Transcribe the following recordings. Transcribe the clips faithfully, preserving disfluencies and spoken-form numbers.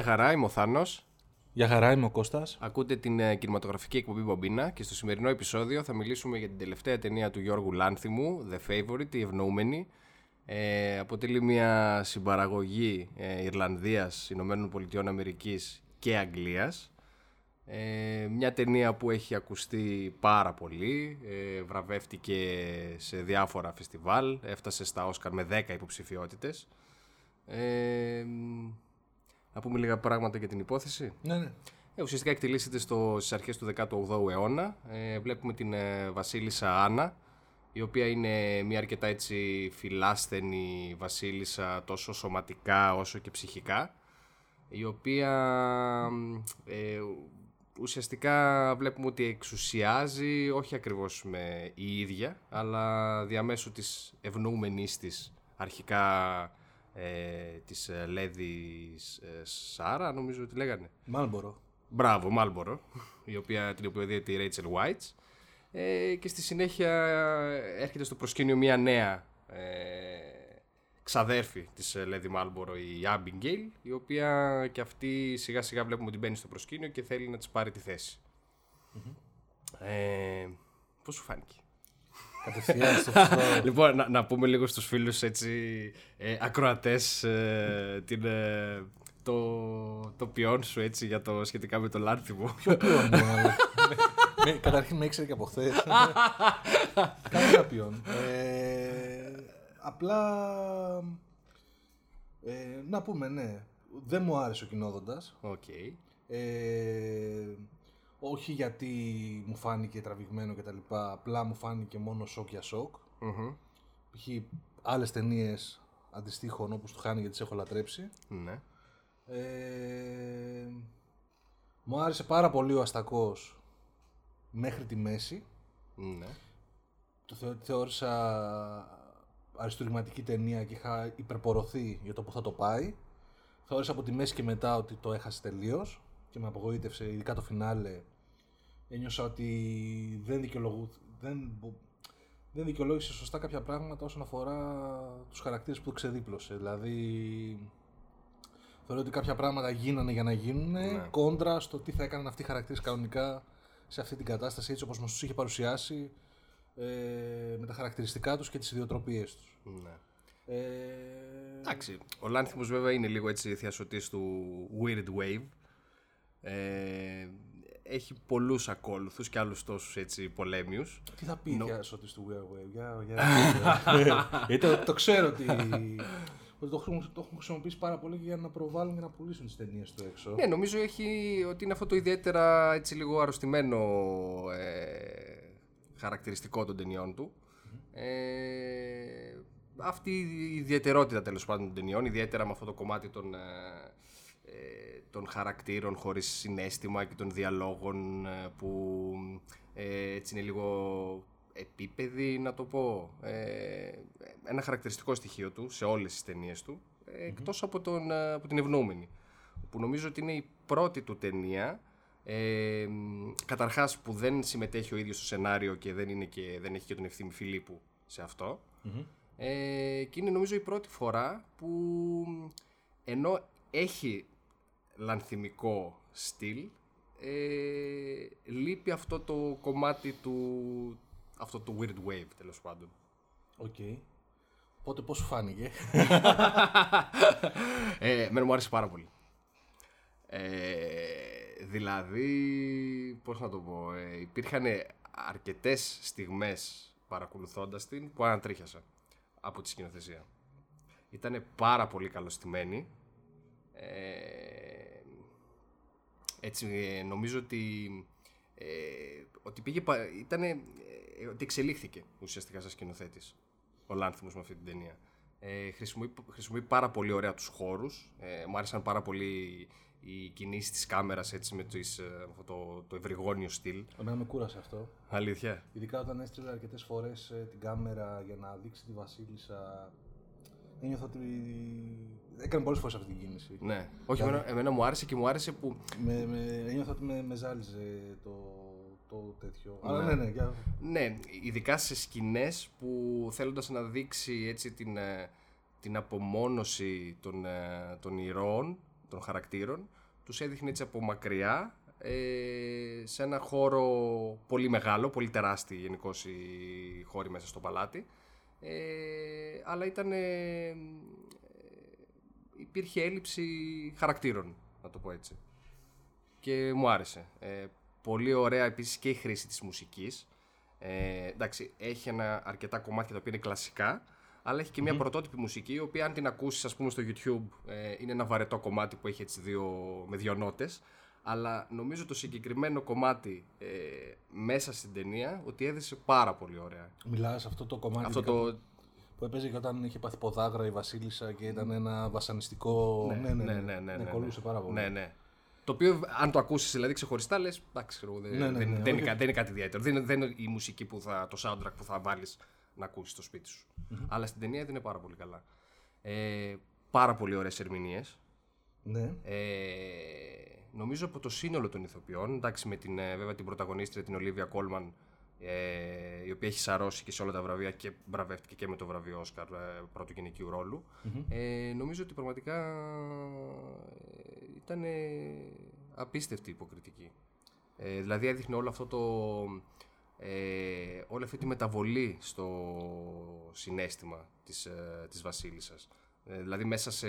Γεια χαρά, είμαι ο Θάνος. Γεια χαρά, είμαι ο Κώστας. Ακούτε την κινηματογραφική εκπομπή Μπομπίνα και στο σημερινό επεισόδιο θα μιλήσουμε για την τελευταία ταινία του Γιώργου Λάνθιμου, The Favourite, η Ευνοούμενη. Ε, αποτελεί μια συμπαραγωγή ε, Ιρλανδίας, Ηνωμένων Πολιτειών Αμερικής και Αγγλίας. Ε, μια ταινία που έχει ακουστεί πάρα πολύ, ε, βραβεύτηκε σε διάφορα φεστιβάλ, έφτασε στα Όσκαρ με δέκα υποψηφιότητες. Ε, να πούμε λίγα πράγματα για την υπόθεση. Ναι, ναι. Ε, ουσιαστικά εκτελήσεται στο, στις αρχές του δέκατου όγδοου αιώνα. Ε, βλέπουμε την ε, βασίλισσα Άννα, η οποία είναι μια αρκετά έτσι φιλάσθενη βασίλισσα τόσο σωματικά όσο και ψυχικά, η οποία ε, ουσιαστικά βλέπουμε ότι εξουσιάζει όχι ακριβώς με η ίδια, αλλά διαμέσου της ευνοούμενής της αρχικά, Ε, της ε, Λέδη ε, Σάρα, νομίζω ότι λέγανε. Μάλμπορο. Μπράβο, Μάλμπορο, η οποία, την οποία διέται η Ρέιτσελ Βάιτς. Ε, και στη συνέχεια έρχεται στο προσκήνιο μια νέα ε, ξαδέρφη της ε, Λέδη Μάλμπορο, η Άμπιγγέιλ, η οποία και αυτή σιγά σιγά βλέπουμε ότι μπαίνει στο προσκήνιο και θέλει να της πάρει τη θέση. Mm-hmm. Ε, πώς σου φάνηκε? Λοιπόν, να, να πούμε λίγο στους φίλους έτσι, ε, ακροατές, ε, την, ε, το, το ποιόν σου έτσι, για το, σχετικά με το Λάνθιμο. Ποιο ποιόν μου? Καταρχήν με ήξερε και από χθες. Κάμερα ποιόν. ε, Απλά ε, να πούμε, ναι, δεν μου άρεσε ο κοινόδοντας. Okay. ε, Όχι γιατί μου φάνηκε τραβηγμένο και τα λοιπά, απλά μου φάνηκε μόνο σοκ για σοκ. Mm-hmm. Π.χ. άλλες ταινίες αντιστοίχων όπως του Χάνη, γιατί τις έχω λατρέψει. Mm-hmm. Ε, μου άρεσε πάρα πολύ ο Αστακός μέχρι τη μέση. Mm-hmm. Το θεω, θεώρησα αριστουργηματική ταινία και είχα υπερπορωθεί για το που θα το πάει. Θεώρησα από τη μέση και μετά ότι το έχασε τελείως και με απογοήτευσε, ειδικά το φινάλε. Ένιωσα ότι δεν, δεν, δεν δικαιολόγησε σωστά κάποια πράγματα όσον αφορά τους χαρακτήρες που ξεδίπλωσε. Δηλαδή, θεωρώ ότι κάποια πράγματα γίνανε για να γίνουν, ναι, κόντρα στο τι θα έκαναν αυτοί οι χαρακτήρες κανονικά σε αυτή την κατάσταση, έτσι όπως μας τους είχε παρουσιάσει, ε, με τα χαρακτηριστικά τους και τις ιδιοτροπίες τους. Ναι. Ε, Εντάξει, ο Λάνθιμος βέβαια είναι λίγο έτσι θειασωτής του Weird Wave. Ε, έχει πολλούς ακόλουθους και άλλους τόσους έτσι πολέμιους. Τι θα πει για σώτης του Weird? Το ξέρω ότι το έχουν χρησιμοποιήσει πάρα πολύ για να προβάλλουν και να πουλήσουν τις ταινίες του έξω. Ναι, νομίζω ότι είναι αυτό το ιδιαίτερα έτσι λίγο αρρωστημένο χαρακτηριστικό των ταινιών του. Αυτή η ιδιαιτερότητα τέλος πάντων των ταινιών, ιδιαίτερα με αυτό το κομμάτι των των χαρακτήρων χωρίς συναίσθημα και των διαλόγων που ε, έτσι είναι λίγο επίπεδοι, να το πω, ε, ένα χαρακτηριστικό στοιχείο του σε όλες τις ταινίες του, ε, εκτός από, τον, από την Ευνοούμενη, που νομίζω ότι είναι η πρώτη του ταινία, ε, καταρχάς που δεν συμμετέχει ο ίδιος στο σενάριο και δεν, είναι και, δεν έχει και τον Ευθύμη Φιλίππου σε αυτό, mm-hmm. ε, και είναι νομίζω η πρώτη φορά που ενώ έχει λανθιμικό στυλ, ε, λείπει αυτό το κομμάτι του, αυτό το weird wave τέλος πάντων. Οκ. Okay. Πότε πώς σου φάνηκε? ε, Μένα μου άρεσε πάρα πολύ. Ε, δηλαδή, πώς να το πω, ε, υπήρχαν αρκετές στιγμές παρακολουθώντας την που ανατρίχιασα από τη σκηνοθεσία. Ήτανε πάρα πολύ καλωστημένη. Ε, έτσι νομίζω ότι, ε, ότι πήγε, ήτανε, ε, ότι εξελίχθηκε ουσιαστικά σαν σκηνοθέτης ο Λάνθιμος με αυτή την ταινία. Ε, χρησιμοποιεί πάρα πολύ ωραία τους χώρους, ε, μου άρεσαν πάρα πολύ οι κινήσεις της κάμερας έτσι, με τις, ε, το, το ευρυγόνιο στυλ. Εμένα με κούρασε αυτό. Αλήθεια. Ειδικά όταν έστρεψε αρκετές φορές ε, την κάμερα για να δείξει τη βασίλισσα. Ένιωθα ότι έκανε πολλές φορές αυτή την κίνηση. Ναι. Όχι, δηλαδή, εμένα, εμένα μου άρεσε και μου άρεσε που. Με, με, ένιωθα ότι με, με ζάλιζε το, το τέτοιο. Ναι. Αλλά ναι, ναι, για... ναι, ειδικά σε σκηνές που θέλοντας να δείξει έτσι την, την απομόνωση των, των ηρώων, των χαρακτήρων, τους έδειχνε έτσι από μακριά, ε, σε ένα χώρο πολύ μεγάλο, πολύ τεράστιο γενικώς οι χώροι μέσα στο παλάτι, ε, αλλά ήταν, ε, υπήρχε έλλειψη χαρακτήρων, να το πω έτσι. Και μου άρεσε. Ε, πολύ ωραία επίσης και η χρήση της μουσικής. Ε, εντάξει, έχει ένα αρκετά κομμάτια τα οποία είναι κλασικά, αλλά έχει και μια mm-hmm. πρωτότυπη μουσική, η οποία αν την ακούσεις, ας πούμε, στο YouTube, ε, είναι ένα βαρετό κομμάτι που έχει έτσι δύο, με δύο νότες, αλλά νομίζω το συγκεκριμένο κομμάτι, ε, μέσα στην ταινία, ότι έδεσε πάρα πολύ ωραία. Μιλάς αυτό το κομμάτι αυτό το... που έπαιζε και όταν είχε πάθει ποδάγρα η Βασίλισσα και ήταν ένα βασανιστικό... Ναι, ναι, ναι, ναι, ναι, ναι, ναι, ναι, ναι. Κολούσε πάρα πολύ. Ναι, ναι. Το οποίο, αν το ακούσεις δηλαδή ξεχωριστά, λες εντάξει, δεν, ναι, ναι, δεν, ναι, δεν, ναι. Είναι, δεν είναι κάτι ιδιαίτερο. Δεν, δεν είναι η μουσική που θα, το soundtrack που θα βάλεις να ακούσεις στο σπίτι σου. Mm-hmm. Αλλά στην ταινία έδινε πάρα πολύ καλά. Ε, πάρα πολύ ωραίες ερμηνείες. Ναι. Ε, νομίζω από το σύνολο των ηθοποιών, εντάξει, με την, βέβαια, την πρωταγωνίστρια, την Ολίβια Κόλμαν, ε, η οποία έχει σαρώσει και σε όλα τα βραβεία και βραβεύτηκε και με το βραβείο Όσκαρ πρώτου γυναικείου ρόλου. Mm-hmm. Ε, νομίζω ότι πραγματικά ήταν απίστευτη υποκριτική. Ε, δηλαδή έδειχνε όλο αυτό το... Ε, όλη αυτή τη μεταβολή στο συναίσθημα της, ε, της Βασίλισσας. Ε, δηλαδή μέσα σε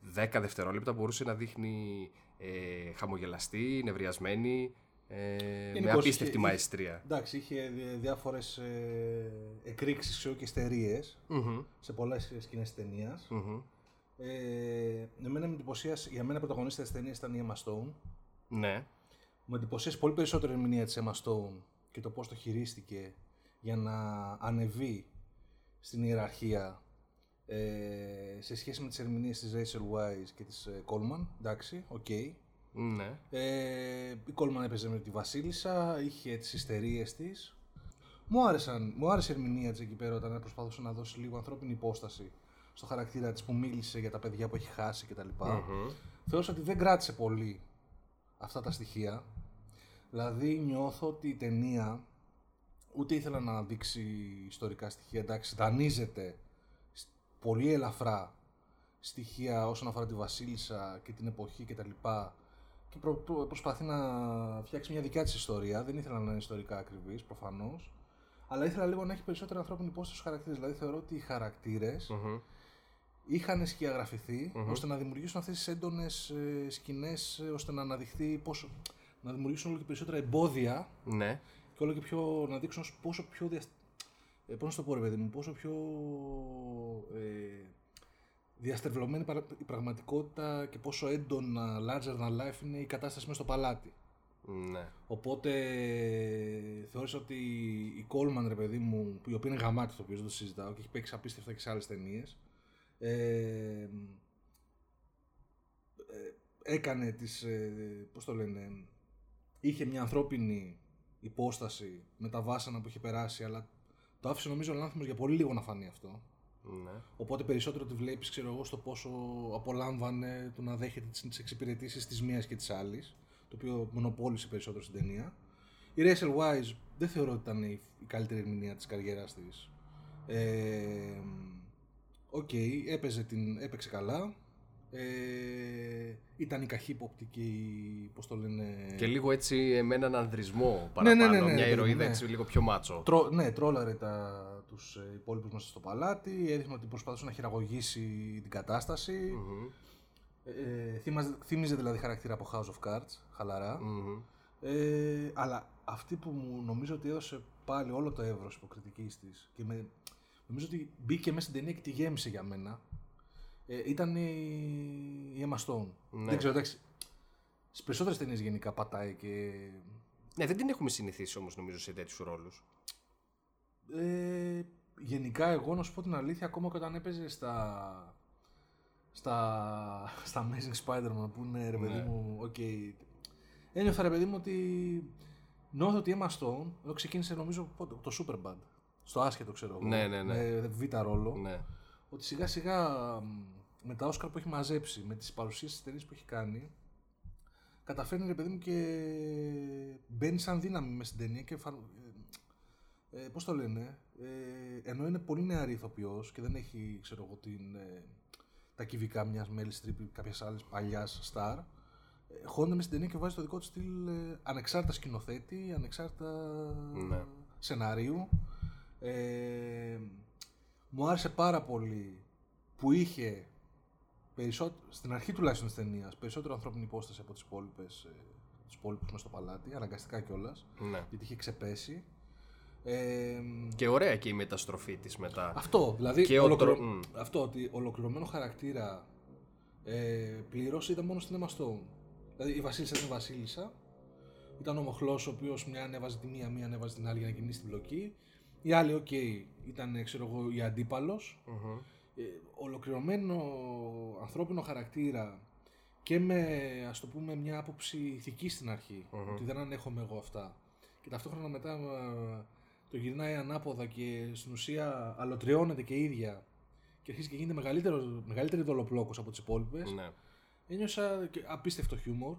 δέκα ε, δευτερόλεπτα μπορούσε να δείχνει ε, χαμογελαστή, νευριασμένη, ε, με απίστευτη είχε, μαεστρία. Εντάξει, είχε διάφορες ε, εκρήξεις και ιστερίες mm-hmm. σε πολλές σκηνές ταινίας. Mm-hmm. Ε, εμένα με εντυπωσίασε, για μένα η πρωταγωνίστρια της ταινίας ήταν η Emma Stone. Ναι. Με εντυπωσίασε πολύ περισσότερο η ερμηνεία της Emma Stone και το πώς το χειρίστηκε για να ανεβεί στην ιεραρχία, ε, σε σχέση με τις ερμηνείες της Rachel Weisz και της Coleman. Εντάξει, οκ. Okay. Ναι. Ε, η Coleman έπαιζε με τη Βασίλισσα, είχε τις ιστερίες της. Μου, άρεσαν, μου άρεσε η ερμηνεία της εκεί πέρα όταν προσπαθούσε να δώσει λίγο ανθρώπινη υπόσταση στο χαρακτήρα της που μίλησε για τα παιδιά που έχει χάσει κτλ. Mm-hmm. Θεώρησα ότι δεν κράτησε πολύ αυτά τα στοιχεία. Δηλαδή νιώθω ότι η ταινία ούτε ήθελα να δείξει ιστορικά στοιχεία, εντάξει, δανείζεται πολύ ελαφρά στοιχεία όσον αφορά τη Βασίλισσα και την εποχή κτλ. Και, τα λοιπά, και προ, προ, προσπαθεί να φτιάξει μια δικιά της ιστορία. Δεν ήθελα να είναι ιστορικά ακριβής προφανώς, αλλά ήθελα λίγο να έχει περισσότερο ανθρώπινη υπόσταση στους χαρακτήρες. Δηλαδή θεωρώ ότι οι χαρακτήρες mm-hmm. είχαν σκιαγραφηθεί mm-hmm. ώστε να δημιουργήσουν αυτές τις έντονες ε, σκηνές, ε, ώστε να αναδειχθεί πόσο, να δημιουργήσουν όλο και περισσότερα εμπόδια ναι. και όλο και πιο, να δείξουν πόσο πιο, δια, ε, πώς το πω, ρε παιδί μου, πόσο πιο ε, διαστρεβλωμένη η πραγματικότητα και πόσο έντονα larger than life είναι η κατάσταση μέσα στο παλάτι. Ναι. Οπότε θεώρησα ότι η Coleman, ρε παιδί μου, η οποία είναι γαμάτη, το οποίο δεν το συζητάω και έχει παίξει απίστευτα και σε άλλες ταινίες, Ε, ε, έκανε τις, ε, πώς το λένε, είχε μια ανθρώπινη υπόσταση με τα βάσανα που είχε περάσει, αλλά το άφησε νομίζω ο Λάνθιμος για πολύ λίγο να φανεί αυτό. Ναι. Οπότε περισσότερο τη βλέπεις, ξέρω εγώ, στο πόσο απολάμβανε το να δέχεται τις εξυπηρετήσεις της μίας και της άλλης, το οποίο μονοπόλησε περισσότερο στην ταινία. Η Rachel Weisz δεν θεωρώ ότι ήταν η καλύτερη ερμηνεία της καριέρας της. ε, Οκ, okay, έπαιζε την, έπαιξε καλά, ε, ήταν η καχύποπτη και η, πώς το λένε... Και λίγο έτσι με έναν ανδρισμό παραπάνω, ναι, ναι, ναι, ναι, μια ηρωίδα ναι. έτσι λίγο πιο μάτσο. Τρο, ναι, τρόλαρε τα, τους υπόλοιπους μέσα στο παλάτι, έδειχνε ότι προσπαθούσε να χειραγωγήσει την κατάσταση. Mm-hmm. Ε, θύμαζε, θύμιζε δηλαδή χαρακτήρα από House of Cards, χαλαρά. Mm-hmm. Ε, αλλά αυτή που μου νομίζω ότι έδωσε πάλι όλο το εύρος υποκριτικής της και με... Νομίζω ότι μπήκε μέσα στην ταινία και τη γέμισε για μένα. Ε, ήταν η... η Emma Stone. Ναι. Δεν ξέρω, εντάξει. Στις περισσότερες ταινίες γενικά πατάει και... Ναι, δεν την έχουμε συνηθίσει όμως νομίζω σε τέτοιους ρόλους. Ε, γενικά εγώ να σου πω την αλήθεια, ακόμα και όταν έπαιζε στα... Στα, στα Amazing Spider-Man που είναι ρε παιδί ναι. μου, οκ. Okay. Ένιωθα ρε παιδί μου ότι... Νιώθω ότι η Emma Stone, εδώ ξεκίνησε νομίζω το Superbad. Στο άσχετο ξέρω εγώ, ναι, ναι, ναι. με β' ρόλο, ναι. ότι σιγά σιγά με τα Όσκαρ που έχει μαζέψει, με τις παρουσίες της ταινίας που έχει κάνει, καταφέρνει ρε παιδί μου και μπαίνει σαν δύναμη μες στην ταινία και φα... ε, πώς το λένε, ε, ενώ είναι πολύ νεαρή ηθοποιός και δεν έχει ξέρω εγώ την, τα κυβικά μιας Meryl Streep ή κάποιας άλλης παλιάς στάρ, χώνεται με στην ταινία και βάζει το δικό του στυλ, ε, ανεξάρτητα σκηνοθέτη, ανεξάρτητα ναι. σεναρίου. Ε, μου άρεσε πάρα πολύ που είχε περισσότερο, στην αρχή τουλάχιστον της ταινίας, περισσότερο ανθρώπινη υπόσταση από τις υπόλοιπες, ε, τους υπόλοιπους μες στο παλάτι, αναγκαστικά κιόλας, ναι. γιατί είχε ξεπέσει. Ε, και ωραία και η μεταστροφή της μετά. Αυτό, δηλαδή, ολοκληρω... ο... mm. αυτό ότι ολοκληρωμένο χαρακτήρα ε, πλήρωση ήταν μόνο στην Emma Stone. Δηλαδή η Βασίλισσα ήταν Βασίλισσα, ήταν ο μοχλός ο οποίος μια ανέβαζε τη μία, μία ανέβαζε την άλλη για να κινήσει την πλοκή. Η άλλη, οκ, okay, ήταν ξέρω εγώ, η αντίπαλος. Mm-hmm. Ε, ολοκληρωμένο ανθρώπινο χαρακτήρα και με, ας το πούμε, μια άποψη ηθική στην αρχή, mm-hmm. ότι δεν ανέχομαι εγώ αυτά. Και ταυτόχρονα μετά το γυρνάει ανάποδα και στην ουσία αλωτριώνεται και ίδια και αρχίζει και γίνεται μεγαλύτερο, μεγαλύτερη δολοπλόκος από τις υπόλοιπες. Ναι. Ένιωσα απίστευτο χιούμορ,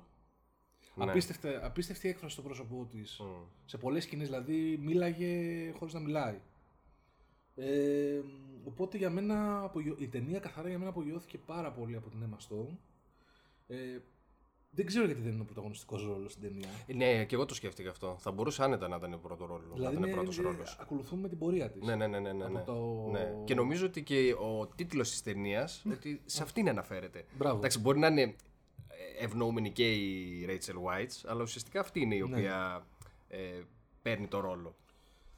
ναι. απίστευτη, απίστευτη έκφραση στο πρόσωπό της, mm. σε πολλές σκηνές, δηλαδή μίλαγε χωρίς να μιλάει. Ε, οπότε για μένα, απογειώ... η ταινία καθαρά για μένα απογειώθηκε πάρα πολύ από την Emma Stone. Ε, Δεν ξέρω γιατί δεν είναι ο πρωταγωνιστικός ρόλος στην ταινία. Ναι, και εγώ το σκέφτηκα αυτό. Θα μπορούσε άνετα να ήταν ο πρώτος ρόλος. Δηλαδή, ναι, ακολουθούμε την πορεία της. Ναι, ναι, ναι. ναι, ναι. Το... ναι. Και νομίζω ότι και ο τίτλος της ταινίας, ότι σε αυτήν αναφέρεται. Μπράβο. Εντάξει, μπορεί να είναι ευνοούμενη και η Ρέιτσελ Βάιτς, αλλά ουσιαστικά αυτή είναι η οποία ναι. ε, παίρνει το ρόλο.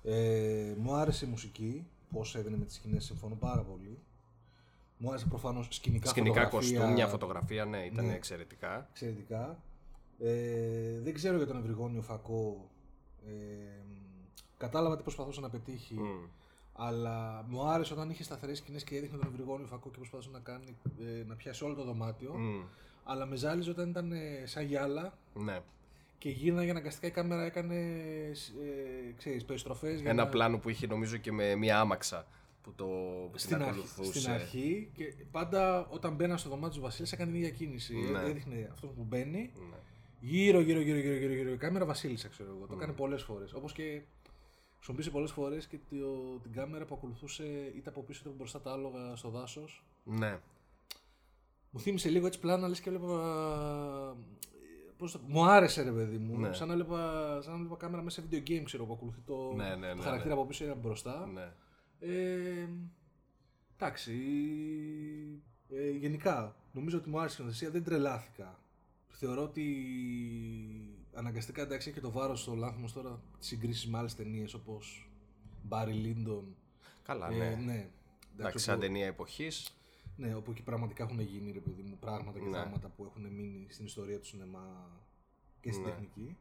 Ε, μου άρεσε η μουσική, πώς έβαινε με τις σκηνές, συμφωνώ πάρα πολύ. Μου άρεσε προφανώς σκηνικά, σκηνικά φωτογραφία. Κοστούμια, φωτογραφία, ναι, ήταν ναι, εξαιρετικά. εξαιρετικά. Ε, δεν ξέρω για τον Ευρυγόνιο Φακό. Ε, κατάλαβα τι προσπαθούσε να πετύχει, mm. αλλά μου άρεσε όταν είχε σταθερές σκηνές και έδειχνε τον Ευρυγόνιο Φακό και προσπαθούσε να, κάνει, ε, να πιάσει όλο το δωμάτιο. Mm. Αλλά με ζάλιζε όταν ήταν ε, σαν γυάλα. Ναι. Και γίναγε αναγκαστικά η κάμερα, έκανε ε, ξέρεις, περιστροφές. Ένα να... πλάνο που είχε νομίζω και με μία άμαξα. Που το, που στην, αρχή, στην αρχή και πάντα όταν μπαίνα στο δωμάτιο του Βασίλισσα έκανε την ίδια κίνηση. Ναι. Έδειχνε αυτό που μπαίνει. Ναι. Γύρω, γύρω, γύρω, γύρω, γύρω, γύρω. Η κάμερα Βασίλισσα, ξέρω εγώ. Το έκανε ναι. πολλές φορές. Όπως και χρησιμοποίησε πολλές φορές και το, την κάμερα που ακολουθούσε είτε από πίσω είτε από μπροστά τα άλογα στο δάσος. Ναι. Μου θύμισε λίγο έτσι πλάνα, λες και έβλεπα. Το... Μου άρεσε ρε παιδί μου. Ναι. Σαν να βλέπα κάμερα μέσα σε video game, ξέρω που ακολουθεί το, ναι, ναι, ναι, το χαρακτήρα ναι. από πίσω ή από μπροστά. Ναι. Ε, εντάξει, ε, γενικά νομίζω ότι μου άρεσε η σκηνοθεσία, δεν τρελάθηκα. Θεωρώ ότι αναγκαστικά εντάξει και το βάρος στο Λάνθιμος τώρα συγκρίσεις με άλλες ταινίες όπως Μπάρι Λίντον. Καλά, ναι. Ε, ναι. Εντάξει, σαν ταινία εποχής. Ναι, όπου εκεί πραγματικά έχουν γίνει ρε παιδί μου πράγματα και ναι. θάματα που έχουν μείνει στην ιστορία του σινεμά και στην ναι. τεχνική.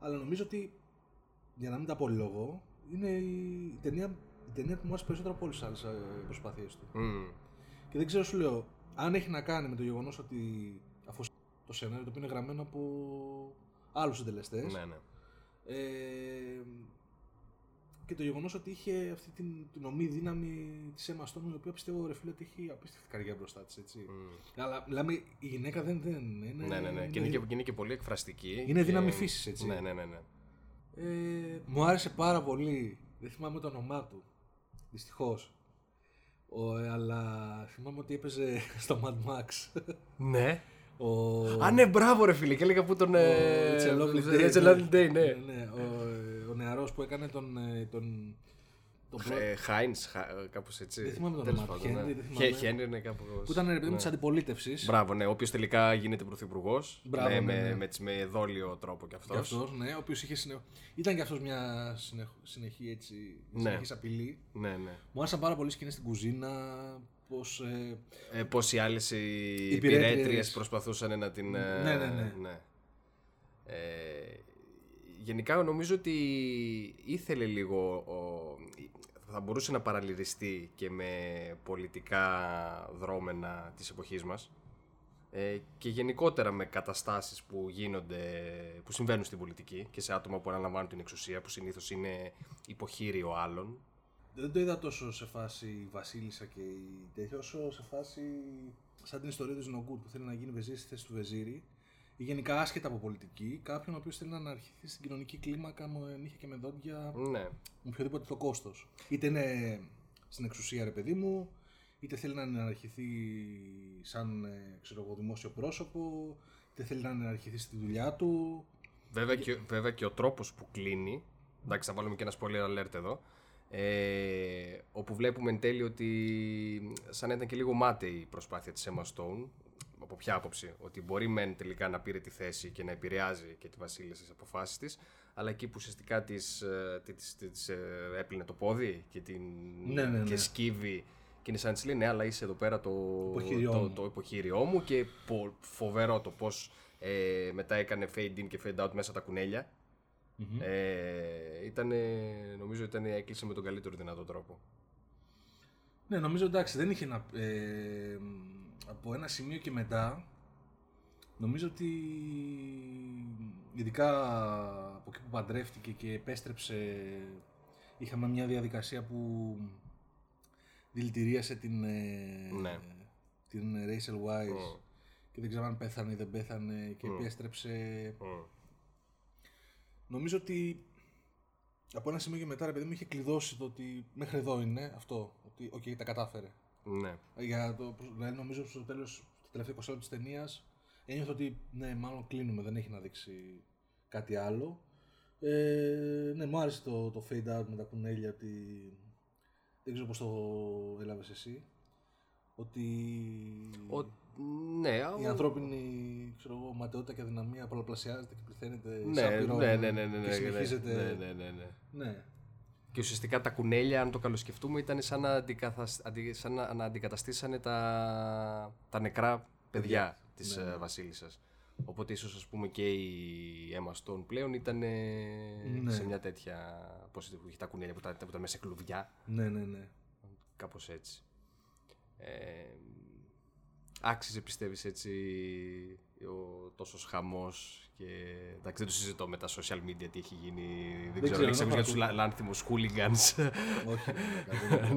Αλλά νομίζω ότι για να μην τα πολυλογώ, είναι η ταινία. Η ταινία που μου άρεσε περισσότερο από όλες τις άλλες προσπάθειές του. Mm. Και δεν ξέρω, σου λέω, αν έχει να κάνει με το γεγονός ότι αφού το σενάριο το οποίο είναι γραμμένο από άλλους συντελεστές. Ναι, ναι. Ε, και το γεγονός ότι είχε αυτή την, την ομή δύναμη της Emma Stone, η οποία πιστεύω ρε φίλε ότι έχει απίστευτη καρδιά μπροστά της. Έτσι. Mm. Αλλά μιλάμε, η γυναίκα δεν, δεν είναι. Ναι, ναι, ναι. Είναι, και, είναι και, είναι και πολύ εκφραστική. Είναι και... δύναμη φύσης, έτσι. Ναι, ναι, ναι. ναι. Ε, μου άρεσε πάρα πολύ. Δεν θυμάμαι το όνομά του. Δυστυχώς. Ο, ε, αλλά θυμάμαι ότι έπαιζε στο Mad Max. Ναι. Ο... Α, ναι, μπράβο ρε φίλε. Και έλεγα που τον... Rachel Weisz, ναι. Ο νεαρός που έκανε τον... τον, τον ε, Χάινς, κάπως έτσι. Δεν θυμάμαι το όνομά του. Χένρι είναι κάπου... Που ήταν ρε παιδί μου της αντιπολίτευσης. Μπράβο, ναι. Ο οποίος τελικά γίνεται πρωθυπουργός. Μπράβο, ναι. Με δόλιο τρόπο κι αυτός. Κι αυτός, ναι. Ο οποίος είχε συνεχ... Ήταν κι αυτός μια συνεχή έτσι... συνεχής απειλή. Ναι, ναι. Μου άρεσαν πάρα πολλές σκηνές στην κουζίνα. Πώς, ε... Ε, πώς οι άλλες οι, οι υπηρέτριες προσπαθούσαν να την... Ναι, ναι, ναι. ναι. Ε... Γενικά νομίζω ότι ήθελε λίγο, ο, θα μπορούσε να παραλληλιστεί και με πολιτικά δρόμενα της εποχής μας ε, και γενικότερα με καταστάσεις που γίνονται, που συμβαίνουν στην πολιτική και σε άτομα που αναλαμβάνουν την εξουσία, που συνήθως είναι υποχείριο άλλων. Δεν το είδα τόσο σε φάση η Βασίλισσα και η τέτοια, όσο σε φάση σαν την ιστορία της Νογκούρ που θέλει να γίνει βεζίρι στη θέση του βεζίρι. Ή γενικά άσχετα από πολιτική, κάποιον ο οποίος θέλει να αναρχηθεί στην κοινωνική κλίμακα με νύχια και με δόντια, ναι. με οποιοδήποτε το κόστος. Είτε είναι στην εξουσία ρε παιδί μου, είτε θέλει να εναρχηθεί σαν ξέρω εγώ, δημόσιο πρόσωπο, είτε θέλει να εναρχηθεί στη δουλειά του. Βέβαια και, βέβαια και ο τρόπος που κλείνει, εντάξει θα βάλουμε και ένα spoiler alert εδώ, ε, όπου βλέπουμε εν τέλει ότι σαν να ήταν και λίγο μάταιη η προσπάθεια της Emma Stone, από ποια άποψη, ότι μπορεί μεν τελικά να πήρε τη θέση και να επηρεάζει και τη βασίλισσα στις αποφάσεις της, αλλά εκεί που ουσιαστικά της, της, της, της έπλυνε το πόδι και, την, ναι, ναι, ναι. και σκύβει και είναι σαν της λέει ναι αλλά είσαι εδώ πέρα το, το, το, το υποχείριό μου και φοβερό το πως ε, μετά έκανε fade in και fade out μέσα τα κουνέλια. Mm-hmm. Ε, ήτανε, νομίζω ήταν έκλεισε με τον καλύτερο δυνατό τρόπο. Ναι, νομίζω εντάξει, δεν είχε να... Ε, από ένα σημείο και μετά, νομίζω ότι ειδικά από εκεί που παντρεύτηκε και επέστρεψε, είχαμε μια διαδικασία που δηλητηρίασε την, ναι. την Rachel Weisz mm. και δεν ξέρω αν πέθανε ή δεν πέθανε και mm. επέστρεψε. Mm. Νομίζω ότι από ένα σημείο και μετά, επειδή μου είχε κλειδώσει το ότι μέχρι εδώ είναι αυτό, ότι okay, τα κατάφερε. Ναι. Για το, δηλαδή νομίζω στο τέλος, το τελευταίο είκοσι λεπτό της ταινίας ένιωθα ότι ναι, μάλλον κλείνουμε, δεν έχει να δείξει κάτι άλλο. Ε, ναι, μου άρεσε το, το fade out με τα κουνέλια, ότι δεν ξέρω πώς το έλαβες εσύ. Ότι Ο, ναι, η ανθρώπινη ξέρω εγώ, ματαιότητα και αδυναμία πολλαπλασιάζεται και πληθαίνεται ναι, σαν πυρό, ναι, ναι, ναι, ναι, και συνεχίζεται. Ναι, ναι, ναι, ναι. ναι. Και ουσιαστικά τα κουνέλια, αν το καλοσκεφτούμε, ήταν σαν να, αντικαθασ... αντι... σαν να αντικαταστήσανε τα, τα νεκρά παιδιά της ναι, ναι. βασίλισσας. Οπότε ίσως ας πούμε και η Emma Stone πλέον ήταν ναι. σε μια τέτοια... Πώς είχε τα κουνέλια που ήταν μέσα σε κλουβιά. Ναι, ναι, ναι. Κάπως έτσι. Ε... Άξιζε πιστεύεις έτσι ο τόσος χαμός και εντάξει δεν το συζητώ με τα social media τι έχει γίνει, δεν, δεν ξέρω αν ξέρεις για τους Λάνθιμους hooligans. Όχι,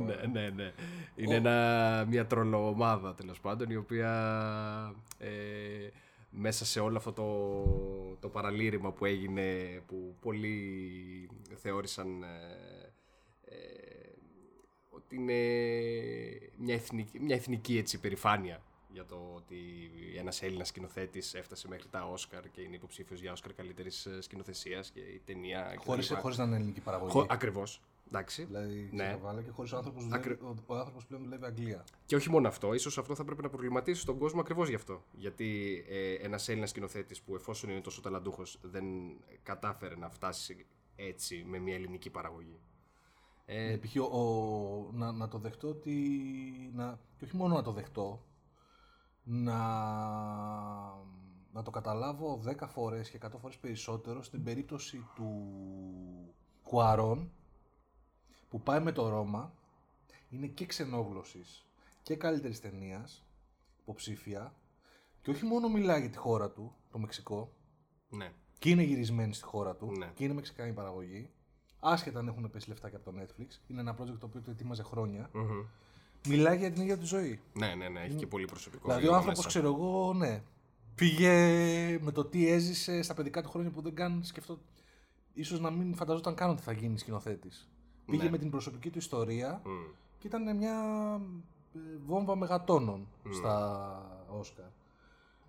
ναι, ναι, ναι. Είναι ένα, μια τρολομάδα τέλος πάντων η οποία ε, μέσα σε όλο αυτό το, το παραλήρημα που έγινε που πολλοί θεώρησαν ε, ε, ότι είναι μια εθνική, μια εθνική έτσι, υπερηφάνεια για το ότι ένας Έλληνας σκηνοθέτης έφτασε μέχρι τα Όσκαρ και είναι υποψήφιος για Όσκαρ καλύτερης σκηνοθεσίας και η ταινία. Χωρίς, και χωρίς να είναι ελληνική παραγωγή. Χω, ακριβώς. Εντάξει. Δηλαδή, ναι. Και χωρίς ο άνθρωπος, Ακρι... ο άνθρωπος πλέον δουλεύει Αγγλία. Και όχι μόνο αυτό. Ίσως αυτό θα πρέπει να προβληματίσει τον κόσμο ακριβώς γι' αυτό. Γιατί ε, ένας Έλληνας σκηνοθέτης που εφόσον είναι τόσο ταλαντούχος δεν κατάφερε να φτάσει έτσι με μια ελληνική παραγωγή. Ε, π.χ. Ο, ο, να, να το δεχτώ ότι. Να, και όχι μόνο να το δεχτώ. Να, να το καταλάβω δέκα φορές και εκατό φορές περισσότερο στην περίπτωση του Cuarón που πάει με το Ρώμα, είναι και ξενόγλωσσης και καλύτερης ταινίας, υποψήφια, και όχι μόνο μιλάει για τη χώρα του, το Μεξικό, ναι. και είναι γυρισμένη στη χώρα του, ναι. και είναι μεξικάνη παραγωγή, άσχετα αν έχουν πέσει λεφτά και από το Netflix, είναι ένα project το οποίο το ετοίμαζε χρόνια, mm-hmm. μιλάει για την ίδια τη ζωή. Ναι, ναι, ναι, έχει και πολύ προσωπικό. Δηλαδή, ο άνθρωπος, ξέρω εγώ, ναι. Πήγε με το τι έζησε στα παιδικά του χρόνια που δεν καν σκεφτό. Ίσως να μην φανταζόταν καν ότι θα γίνει σκηνοθέτης. Ναι. Πήγε με την προσωπική του ιστορία mm. και ήταν μια βόμβα μεγατόνων mm. στα Όσκαρ.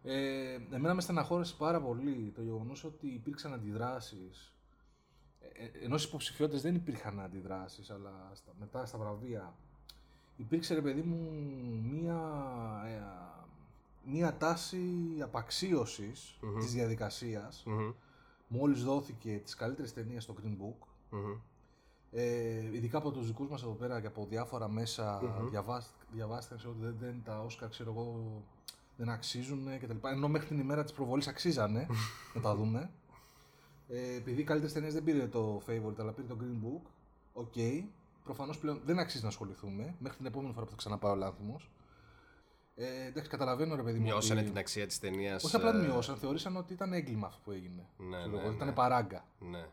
Ε, εμένα με στεναχώρησε πάρα πολύ το γεγονός ότι υπήρξαν αντιδράσεις. Ε, ενώ στις υποψηφιότητες δεν υπήρχαν αντιδράσεις, αλλά στα, μετά στα βραβεία. Υπήρξε, ρε παιδί μου, μία, μία τάση απαξίωσης mm-hmm. της διαδικασίας. Mm-hmm. Μόλις δόθηκε τις καλύτερες ταινίες στο Green Book. Mm-hmm. Ε, ειδικά από τους δικούς μας εδώ πέρα και από διάφορα μέσα mm-hmm. διαβάσ, διαβάστε ότι δεν, δεν, τα Όσκαρ, ξέρω εγώ, δεν αξίζουν κτλ. Ενώ μέχρι την ημέρα της προβολής αξίζανε, να τα δούμε. Ε, επειδή οι καλύτερες ταινίες δεν πήρε το Favourite, αλλά πήρε το Green Book, οκ. Okay. Προφανώς πλέον δεν αξίζει να ασχοληθούμε μέχρι την επόμενη φορά που θα ξαναπάει ο Λάνθιμος. Ε, εντάξει, καταλαβαίνω ρε παιδί μου. Μειώσανε ότι... την αξία της ταινίας. Όχι απλά την μειώσανε, θεωρήσαν ότι ήταν έγκλημα αυτό που έγινε. Ναι, ναι, ναι. Ήταν παράγκα. Ναι.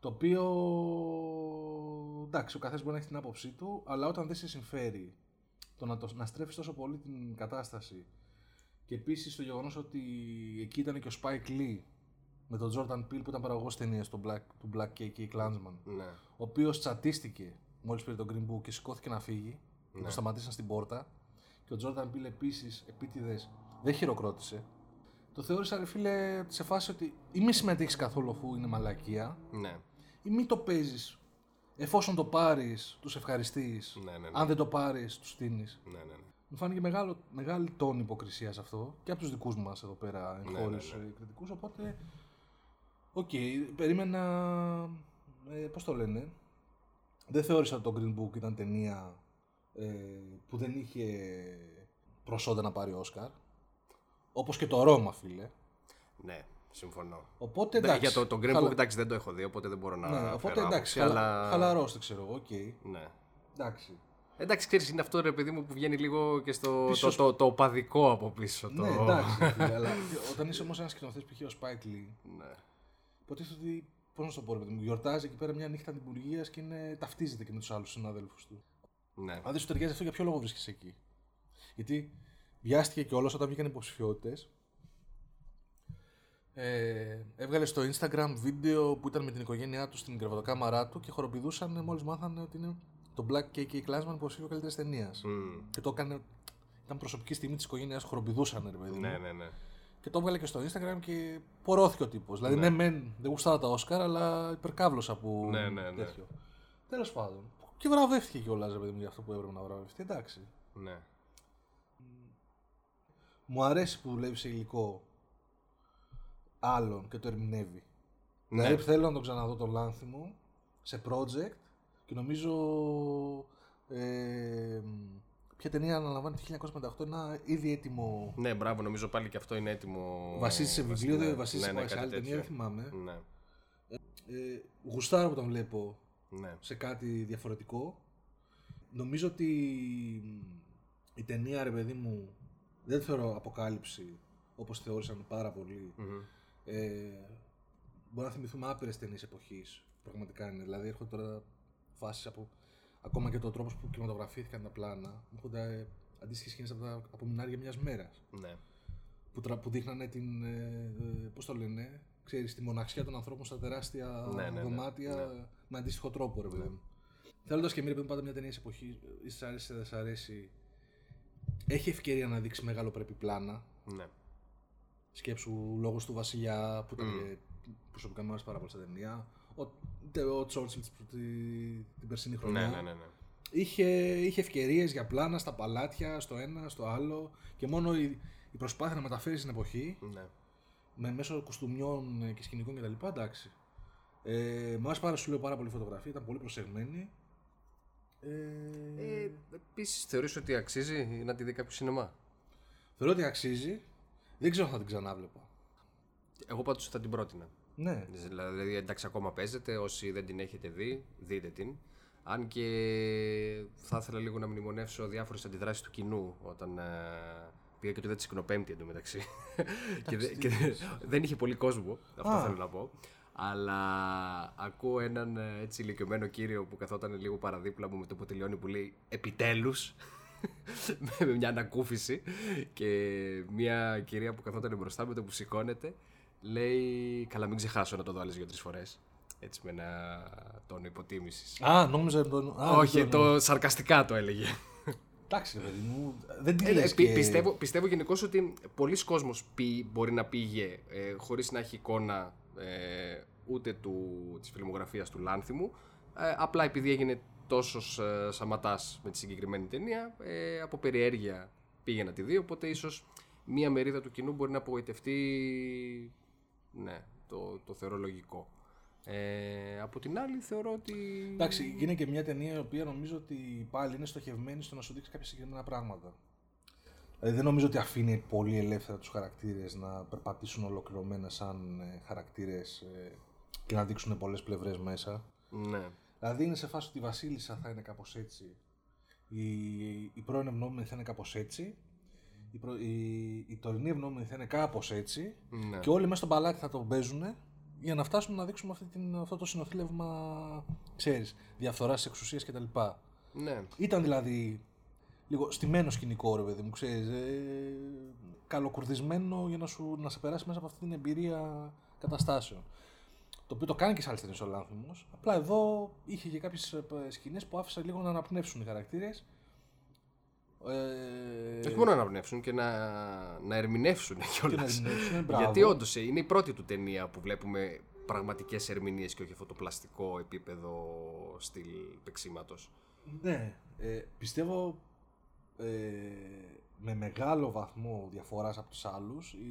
Το οποίο. Εντάξει, ο καθένας μπορεί να έχει την άποψή του, αλλά όταν δεν σε συμφέρει το να, το... να στρέφεις τόσο πολύ την κατάσταση. Και επίσης το γεγονός ότι εκεί ήταν και ο Spike Lee με τον Jordan Peele που ήταν παραγωγός ταινίας του BlacKkKlansman. Ναι. Ο οποίος τσατίστηκε. Μόλις πήρε τον Green Book και σηκώθηκε να φύγει, ναι. το σταματήσαν στην πόρτα. και ο Τζόρνταν Πιλ επίσης επίτηδες δεν χειροκρότησε. Το θεώρησα, ρε φίλε, σε φάση ότι ή μη συμμετέχεις καθόλου αφού είναι μαλακία, ναι, ή μη το παίζεις. Εφόσον το πάρεις, τους ευχαριστείς. Ναι, ναι, ναι. Αν δεν το πάρεις, τους στείνεις. Ναι, ναι, ναι. Μου φάνηκε μεγάλο, μεγάλη τόνη υποκρισίας αυτό και από τους δικούς μας εδώ πέρα εγχώριους, ναι, ναι, ναι, κριτικούς. Οπότε, οκ, okay, περίμενα. Ε, πώς το λένε. Δεν θεώρησα ότι το Green Book ήταν ταινία ε, που δεν είχε προσόντα να πάρει Όσκαρ. Όπως και το Ρώμα, φίλε. Ναι. Συμφωνώ. Οπότε, εντάξει, για το, το Green Book χαλα... εντάξει, δεν το έχω δει, οπότε δεν μπορώ να. Ναι, οπότε εντάξει, άποψη, αλλά... χαλαρός το ξέρω εγώ, okay. Ναι. Εντάξει. Εντάξει, ξέρεις, είναι αυτό ρε παιδί μου που βγαίνει λίγο και στο πίσω... το, το, το οπαδικό από πίσω. Το... Ναι, εντάξει. Φίλε, αλλά όταν είσαι όμως ένας σκηνοθέτης π.χ. ο Spike Lee. Ναι. Υποτίθεται ότι, πώς να το πω, παιδί μου, γιορτάζει εκεί πέρα μια νύχτα δημιουργίας και είναι, ταυτίζεται και με τους άλλους συναδέλφους του. Ναι. Αν δεν σου ταιριάζει αυτό, για ποιο λόγο βρίσκεσαι εκεί. Γιατί βιάστηκε κιόλας όταν βγήκαν υποψηφιότητες. Ε, έβγαλε στο Instagram βίντεο που ήταν με την οικογένειά του στην κρεβατοκάμαρά του και χοροπηδούσαν μόλις μάθανε ότι είναι το BlacKkKlansman υποψήφιο καλύτερης ταινίας. Mm. Και το έκανε. Ήταν προσωπική στιγμή της οικογένειας, χοροπηδούσαν, ρε παιδί μου. Ναι, ναι, ναι. Και το έβγαλε και στο Instagram και πορώθηκε ο τύπος. Ναι. Δηλαδή, ναι, μεν, δεν γουστάρα τα Όσκαρ, αλλά υπερκάβλωσα από ναι, ναι, ναι, τέτοιο. Τέλος πάντων. Και βραβεύτηκε κιόλας, ρε παιδί μου, για αυτό που έπρεπε να βραβευτεί. Εντάξει. Ναι. Μου αρέσει που δουλεύει σε υλικό άλλον και το ερμηνεύει. Ναι. Δηλαδή θέλω να τον ξαναδώ τον Λάνθιμο σε project και νομίζω ε, ποια ταινία αναλαμβάνει το χίλια εννιακόσια πενήντα οκτώ ένα ήδη έτοιμο. Ναι, μπράβο, νομίζω πάλι και αυτό είναι έτοιμο. Βασίζεται σε βιβλίο, δεν βασίζεται ναι, ναι, σε άλλη ταινία, δεν θυμάμαι. Ναι. Ε, γουστάρω που τον βλέπω ναι, σε κάτι διαφορετικό. Νομίζω ότι η ταινία, ρε παιδί μου, δεν θεωρώ αποκάλυψη όπως θεώρησαν πάρα πολύ. Mm-hmm. Ε, μπορώ να θυμηθούμε άπειρες ταινίες εποχής. Πραγματικά είναι. Δηλαδή, έρχονται τώρα φάσεις από. Ακόμα και το τρόπο που κινηματογραφήθηκαν τα πλάνα. Έρχονται αντίστοιχες σκηνές από, τα... από μινάρια μιας μέρας. Ναι. Που, τρα... που δείχνανε την. Ε, πώς το λένε, ξέρεις, τη μοναξιά των ανθρώπων στα τεράστια ναι, ναι, δωμάτια. Ναι, ναι. Με αντίστοιχο τρόπο, ρε παιδί μου. Ναι. Θέλοντας και εμείς, πάντα μια ταινία της εποχής, ή σας αρέσει ή δεν σας αρέσει, έχει ευκαιρία να δείξει μεγάλο πρέπει πλάνα. Ναι. Σκέψου Λόγος του Βασιλιά που ήταν mm. προσωπικά μου άρεσε πάρα πολύ στα ταινία. Ο Τσόρτσιλ την περσινή χρονιά. Ναι, ναι, ναι. Είχε, είχε ευκαιρίες για πλάνα στα παλάτια, στο ένα, στο άλλο. Και μόνο η, η προσπάθεια να μεταφέρει στην εποχή ναι, με μέσω κουστούμιών και σκηνικών κτλ. Εντάξει. Ε, μου άρεσε πάρα, σου λέω, πάρα πολύ φωτογραφία, ήταν πολύ προσεγμένη. Ε, ε, Επίσης, θεωρείς ότι αξίζει να τη δει κάποιο σινεμά? Θεωρώ ότι αξίζει. Δεν ξέρω αν θα την ξανάβλεπα. Εγώ πάντως θα την πρότεινα. Ναι. Δηλαδή, εντάξει, ακόμα παίζεται. Όσοι δεν την έχετε δει, δείτε την. Αν και θα ήθελα λίγο να μνημονεύσω διάφορες αντιδράσεις του κοινού όταν ε, πήγα και το είδα τη Συχνοπέμπτη εντωμεταξύ. και δε, και δε, δεν είχε πολύ κόσμο, αυτό Α. θέλω να πω. Αλλά ακούω έναν έτσι ηλικιωμένο κύριο που καθόταν λίγο παραδίπλα μου με το που τελειώνει που λέει «Επιτέλους». με μια ανακούφιση και μια κυρία που καθόταν μπροστά με το που σηκώνεται λέει «Καλά, μην ξεχάσω να το δω άλλες δύο-τρεις φορές». Έτσι με ένα τόνο υποτίμησης. Α, νόμιζα τον... Όχι, το σαρκαστικά το έλεγε. Εντάξει, παιδί μου, δεν τη λες και... Πιστεύω, πιστεύω γενικώς ότι πολλοί κόσμος πει, μπορεί να πήγε ε, χωρίς να έχει εικόνα ε, ούτε του, της φιλμογραφίας του Λάνθιμου, ε, απλά επειδή έγινε τόσο ε, σαματάς με τη συγκεκριμένη ταινία, ε, από περιέργεια πήγε να τη δει, οπότε ίσως μία μερίδα του κοινού μπορεί να απογοητευτεί, ναι, το, το θεωρώ λογικό. Ε, από την άλλη θεωρώ ότι... Εντάξει, είναι και μια ταινία η οποία νομίζω ότι πάλι είναι στοχευμένη στο να σου δείξει κάποια συγκεκριμένα πράγματα. Δηλαδή δεν νομίζω ότι αφήνει πολύ ελεύθερα τους χαρακτήρες να περπατήσουν ολοκληρωμένα σαν ε, χαρακτήρες ε, και να δείξουν πολλές πλευρές μέσα. Ναι. Δηλαδή είναι σε φάση ότι η Βασίλισσα θα είναι κάπως έτσι, η, η πρώην Ευνόμενη θα είναι κάπως έτσι, η, προ, η, η τωρινή Ευνόμενη θα είναι κάπως έτσι, ναι, και όλοι μέσα στο παλάτι θα τον παίζουν για να φτάσουν να δείξουμε αυτή την, αυτό το συνοθήλευμα, ξέρεις, διαφθοράς, εξουσίας κτλ. Ναι. Ήταν δηλαδή λίγο στημένο σκηνικό, ρε παιδί μου, ξέρεις, ε, καλοκουρδισμένο για να, σου, να σε περάσει μέσα από αυτή την εμπειρία καταστάσεων. Το οποίο το κάνει και σε άλλες ταινίες ο Λάνθιμος. Απλά εδώ είχε και κάποιες σκηνές που άφησαν λίγο να αναπνεύσουν οι χαρακτήρες. Ε... Όχι μόνο να αναπνεύσουν και να, να ερμηνεύσουν κιόλας. Γιατί όντως είναι η πρώτη του ταινία που βλέπουμε πραγματικές ερμηνείες και όχι αυτό το πλαστικό επίπεδο στυλ παίξηματος. Ναι, ε, πιστεύω ε, με μεγάλο βαθμό διαφοράς από τους άλλους η,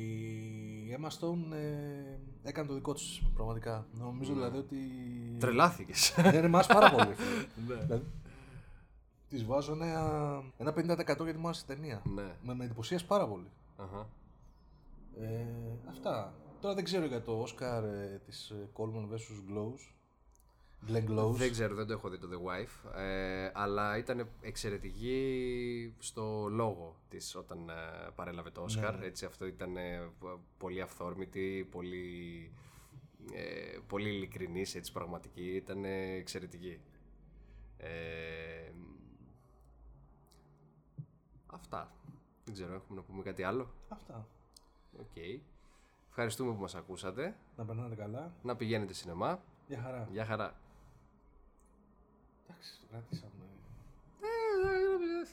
η Emma Stone ε, έκανε το δικό τους πραγματικά. Νομίζω mm. δηλαδή ότι... Τρελάθηκες. Δεν εμάς πάρα πολύ. Δηλαδή, της βάζω ένα, ένα πενήντα τοις εκατό γιατί μου άρεσε η ταινία. Ναι. Με, με εντυπωσίασε πάρα πολύ. Uh-huh. Ε, αυτά. Τώρα δεν ξέρω για το Oscar ε, της Coleman versus. Glows. Δεν ξέρω, δεν το έχω δει το The Wife, ε, αλλά ήταν εξαιρετική στο λόγο της όταν ε, παρέλαβε το Oscar. Ναι. Έτσι, αυτό ήταν ε, πολύ αυθόρμητη, πολύ, ε, πολύ ειλικρινής, έτσι, πραγματική. Ήταν ε, εξαιρετική. Ε, αυτά. Δεν ξέρω, έχουμε να πούμε κάτι άλλο. Αυτά. Οκ. Okay. Ευχαριστούμε που μας ακούσατε. Να περνάτε καλά. Να πηγαίνετε σινεμά. Γεια χαρά. Γεια χαρά. Εντάξει, κρατήσαμε.